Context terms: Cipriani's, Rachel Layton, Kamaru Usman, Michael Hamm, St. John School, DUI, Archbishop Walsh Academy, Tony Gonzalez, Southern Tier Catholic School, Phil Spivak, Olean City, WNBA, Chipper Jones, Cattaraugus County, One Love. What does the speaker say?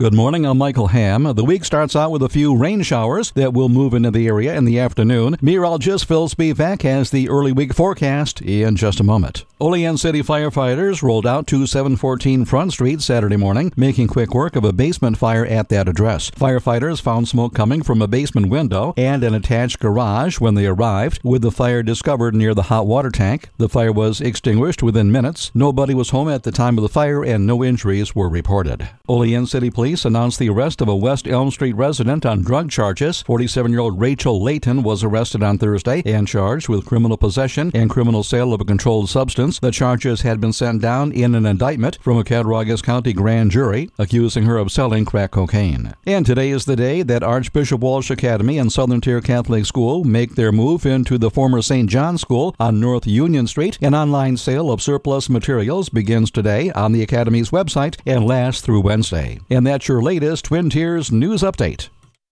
Good morning, I'm Michael Hamm. The week starts out with a few rain showers that will move into the area in the afternoon. Meteorologist Phil Spivak has the early week forecast in just a moment. Olean City firefighters rolled out to 714 Front Street Saturday morning, making quick work of a basement fire at that address. Firefighters found smoke coming from a basement window and an attached garage when they arrived, with the fire discovered near the hot water tank. The fire was extinguished within minutes. Nobody was home at the time of the fire and no injuries were reported. Olean City Police announced the arrest of a West Elm Street resident on drug charges. 47-year-old Rachel Layton was arrested on Thursday and charged with criminal possession and criminal sale of a controlled substance. The charges had been sent down in an indictment from a Cattaraugus County grand jury accusing her of selling crack cocaine. And today is the day that Archbishop Walsh Academy and Southern Tier Catholic School make their move into the former St. John School on North Union Street. An online sale of surplus materials begins today on the Academy's website and lasts through Wednesday. And that's your latest Twin Tiers news update.